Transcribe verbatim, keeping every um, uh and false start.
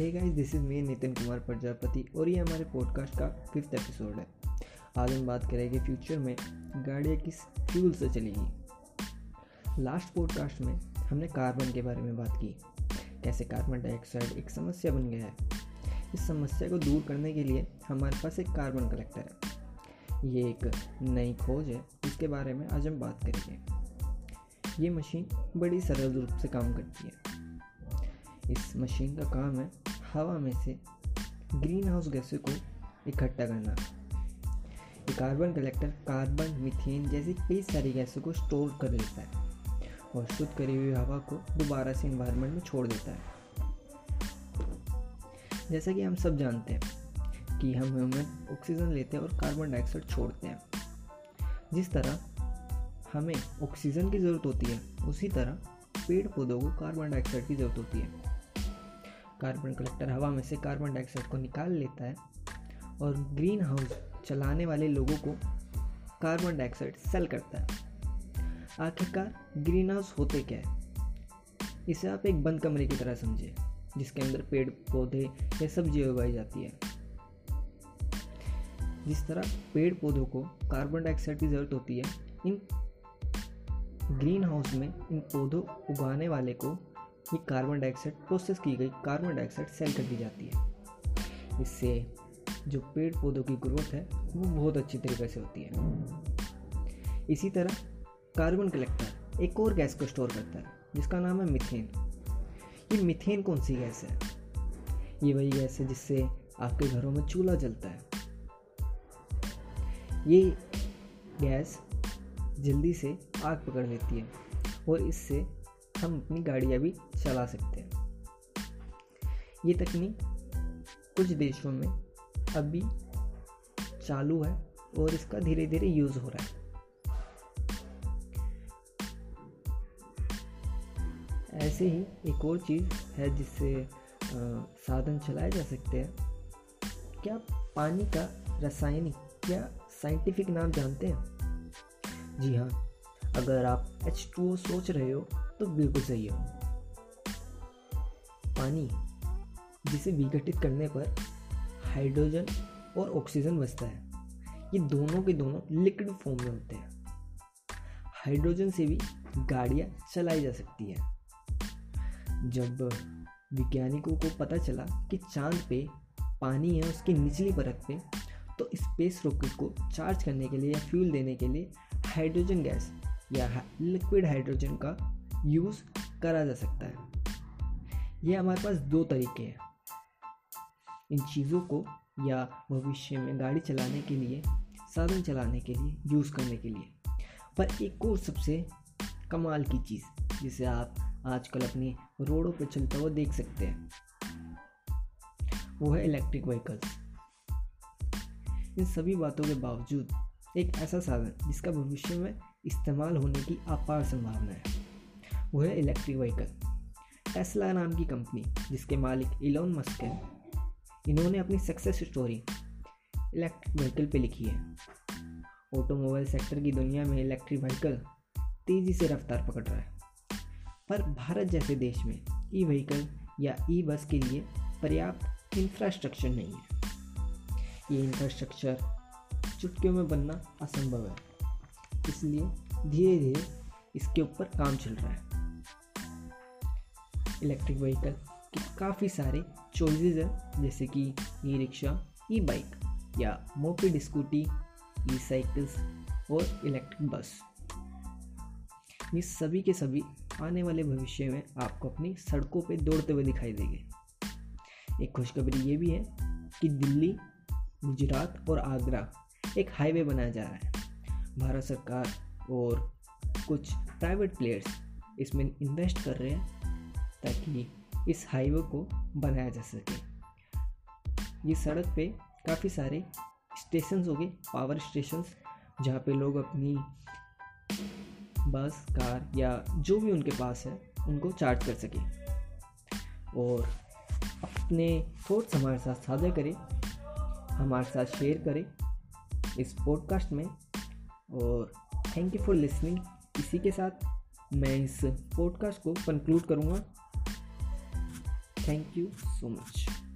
Hey guys, this is me Nitin Kumar Prajapati और ये हमारे पॉडकास्ट का फिफ्थ एपिसोड है। आज हम बात करेंगे फ्यूचर में गाड़ियाँ किस फ्यूल से चलेगी। लास्ट पॉडकास्ट में हमने कार्बन के बारे में बात की, कैसे कार्बन डाइऑक्साइड एक समस्या बन गया है। इस समस्या को दूर करने के लिए हमारे पास एक कार्बन कलेक्टर है। ये एक नई खोज है, इसके बारे में आज हम बात करेंगे। ये मशीन बड़ी सरल रूप से काम करती है। इस मशीन का काम है हवा में से ग्रीन हाउस गैसों को इकट्ठा करना। ये कार्बन कलेक्टर कार्बन, मीथेन जैसी कई सारी गैसों को स्टोर कर लेता है और शुद्ध करी हुई हवा को दोबारा से एनवायरनमेंट में छोड़ देता है। जैसा कि हम सब जानते हैं कि हम ह्यूमन ऑक्सीजन लेते हैं और कार्बन डाइऑक्साइड छोड़ते हैं। जिस तरह हमें ऑक्सीजन की ज़रूरत होती है, उसी तरह पेड़ पौधों को कार्बन डाइऑक्साइड की ज़रूरत होती है। कार्बन कलेक्टर हवा में से कार्बन डाइऑक्साइड को निकाल लेता है और ग्रीन हाउस चलाने वाले लोगों को कार्बन डाइऑक्साइड सेल करता है। आखिरकार ग्रीन हाउस होते क्या है? इसे आप एक बंद कमरे की तरह समझिए, जिसके अंदर पेड़ पौधे या सब्जियां उगाई जाती है। जिस तरह पेड़ पौधों को कार्बन डाइऑक्साइड की जरूरत होती है, इन ग्रीन हाउस में इन पौधों उगाने वाले को ये कार्बन डाइऑक्साइड प्रोसेस की गई कार्बन डाइऑक्साइड सेल कर दी जाती है। इससे जो पेड़ पौधों की ग्रोथ है वो बहुत अच्छी तरीके से होती है। इसी तरह कार्बन कलेक्टर एक और गैस को स्टोर करता है, जिसका नाम है मीथेन। ये मीथेन कौन सी गैस है? ये वही गैस है जिससे आपके घरों में चूल्हा जलता है। ये गैस जल्दी से आग पकड़ लेती है और इससे हम अपनी गाड़ियाँ भी चला सकते हैं। ये तकनीक कुछ देशों में अभी चालू है और इसका धीरे धीरे यूज़ हो रहा है। ऐसे ही एक और चीज़ है जिससे साधन चलाए जा सकते हैं। क्या पानी का रासायनिक या साइंटिफिक नाम जानते हैं? जी हाँ, अगर आप एच टू ओ सोच रहे हो तो बिल्कुल सही हो। पानी जिसे विघटित करने पर हाइड्रोजन और ऑक्सीजन बचता है। ये दोनों के दोनों लिक्विड फॉर्म में होते हैं। हाइड्रोजन से भी गाड़ियाँ चलाई जा सकती है। जब वैज्ञानिकों को पता चला कि चांद पे पानी है, उसकी निचली परत पे, तो स्पेस रॉकेट को चार्ज करने के लिए या फ्यूल देने के लिए हाइड्रोजन गैस या लिक्विड हाइड्रोजन का यूज़ करा जा सकता है। ये हमारे पास दो तरीके हैं। इन चीज़ों को या भविष्य में गाड़ी चलाने के लिए, साधन चलाने के लिए, यूज़ करने के लिए। पर एक और सबसे कमाल की चीज़ जिसे आप आजकल अपनी रोडों पर चलता हुआ देख सकते हैं, वो है इलेक्ट्रिक व्हीकल्स। इन सभी बातों के बावजूद एक ऐसा साधन जिसका भविष्य में इस्तेमाल होने की अपार संभावना है, वह है इलेक्ट्रिक व्हीकल। टेस्ला नाम की कंपनी, जिसके मालिक एलोन मस्क हैं, इन्होंने अपनी सक्सेस स्टोरी इलेक्ट्रिक व्हीकल पे लिखी है। ऑटोमोबाइल सेक्टर की दुनिया में इलेक्ट्रिक व्हीकल तेज़ी से रफ्तार पकड़ रहा है, पर भारत जैसे देश में ई व्हीकल या ई बस के लिए पर्याप्त इंफ्रास्ट्रक्चर नहीं है। ये इंफ्रास्ट्रक्चर चुटकियों में बनना असंभव है, इसलिए धीरे धीरे इसके ऊपर काम चल रहा है। इलेक्ट्रिक व्हीकल के काफ़ी सारे चॉइसेस हैं, जैसे कि ई रिक्शा, ई बाइक या मोपेड स्कूटी, ई साइकिल्स और इलेक्ट्रिक बस। ये सभी के सभी आने वाले भविष्य में आपको अपनी सड़कों पर दौड़ते हुए दिखाई देंगे। एक खुशखबरी ये भी है कि दिल्ली, गुजरात और आगरा एक हाईवे बनाया जा रहा है। भारत सरकार और कुछ प्राइवेट प्लेयर्स इसमें इन्वेस्ट कर रहे हैं ताकि इस हाईवे को बनाया जा सके। ये सड़क पे काफ़ी सारे स्टेशंस हो गए, पावर स्टेशंस, जहाँ पे लोग अपनी बस, कार या जो भी उनके पास है उनको चार्ज कर सकें और अपने थॉट्स हमारे साथ साझा करें, हमारे साथ शेयर करें इस पॉडकास्ट में। और थैंक यू फॉर लिसनिंग। इसी के साथ मैं इस पॉडकास्ट को कंक्लूड करूँगा। Thank you so much.